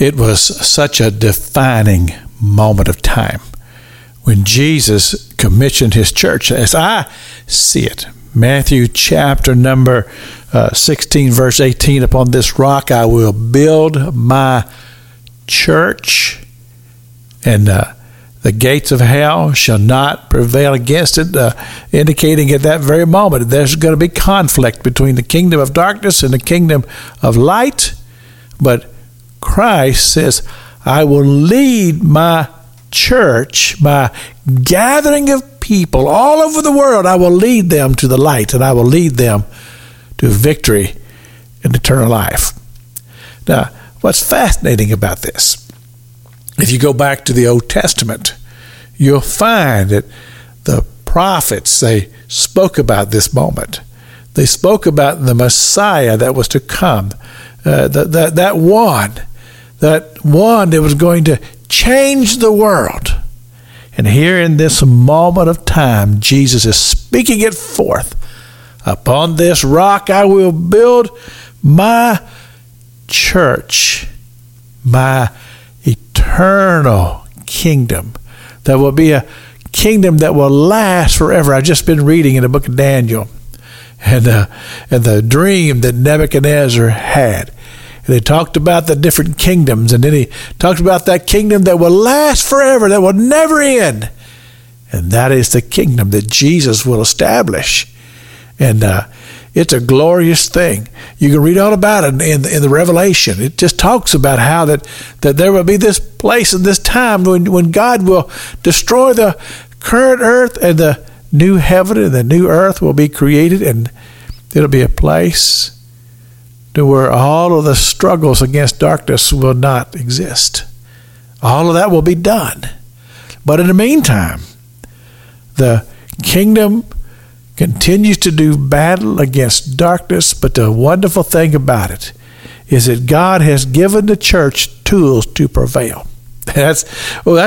It was such a defining moment of time when Jesus commissioned his church, as I see it. Matthew chapter number 16, verse 18, upon this rock I will build my church, and the gates of hell shall not prevail against it, indicating at that very moment there's going to be conflict between the kingdom of darkness and the kingdom of light. But Christ says, I will lead my church, my gathering of people all over the world. I will lead them to the light, and I will lead them to victory and eternal life. Now, what's fascinating about this? If you go back to the Old Testament, you'll find that the prophets, they spoke about this moment. They spoke about the Messiah that was to come, that one that was going to change the world. And here in this moment of time, Jesus is speaking it forth. Upon this rock I will build my church, my eternal kingdom. That will be a kingdom that will last forever. I've just been reading in the book of Daniel and the dream that Nebuchadnezzar had. And he talked about the different kingdoms, and then he talked about that kingdom that will last forever, that will never end. And that is the kingdom that Jesus will establish. And it's a glorious thing. You can read all about it in the Revelation. It just talks about how that there will be this place and this time when God will destroy the current earth, and the new heaven and the new earth will be created, and it'll be a place to where all of the struggles against darkness will not exist. All of that will be done. But in the meantime, the kingdom continues to do battle against darkness, but the wonderful thing about it is that God has given the church tools to prevail. That's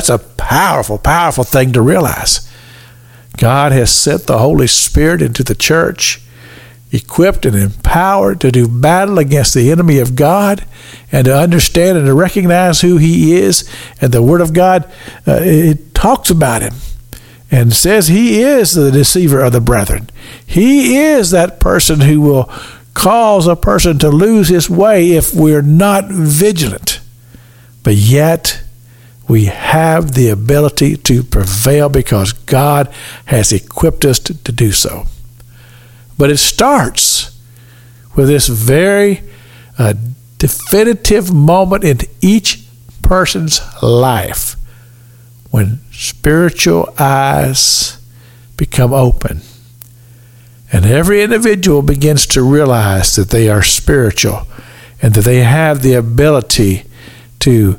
a powerful, powerful thing to realize. God has sent the Holy Spirit into the church, equipped and empowered to do battle against the enemy of God, and to understand and to recognize who He is. And the Word of God, it talks about Him, and says He is the deceiver of the brethren. He is that person who will cause a person to lose his way if we're not vigilant. But yet, we have the ability to prevail because God has equipped us to do so. But it starts with this very definitive moment in each person's life, when spiritual eyes become open, and every individual begins to realize that they are spiritual and that they have the ability to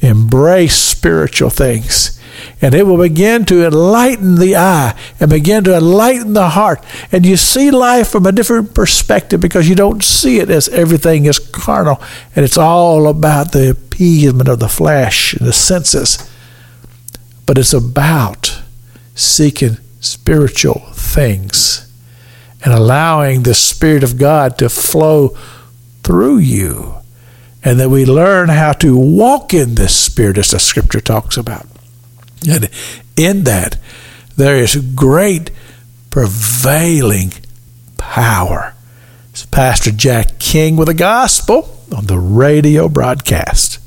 embrace spiritual things. And it will begin to enlighten the eye and begin to enlighten the heart. And you see life from a different perspective because you don't see it as everything is carnal and it's all about the appeasement of the flesh and the senses. But it's about seeking spiritual things and allowing the Spirit of God to flow through you, and that we learn how to walk in this Spirit as the Scripture talks about. And in that, there is great prevailing power. It's Pastor Jack King with the Gospel on the Radio Broadcast.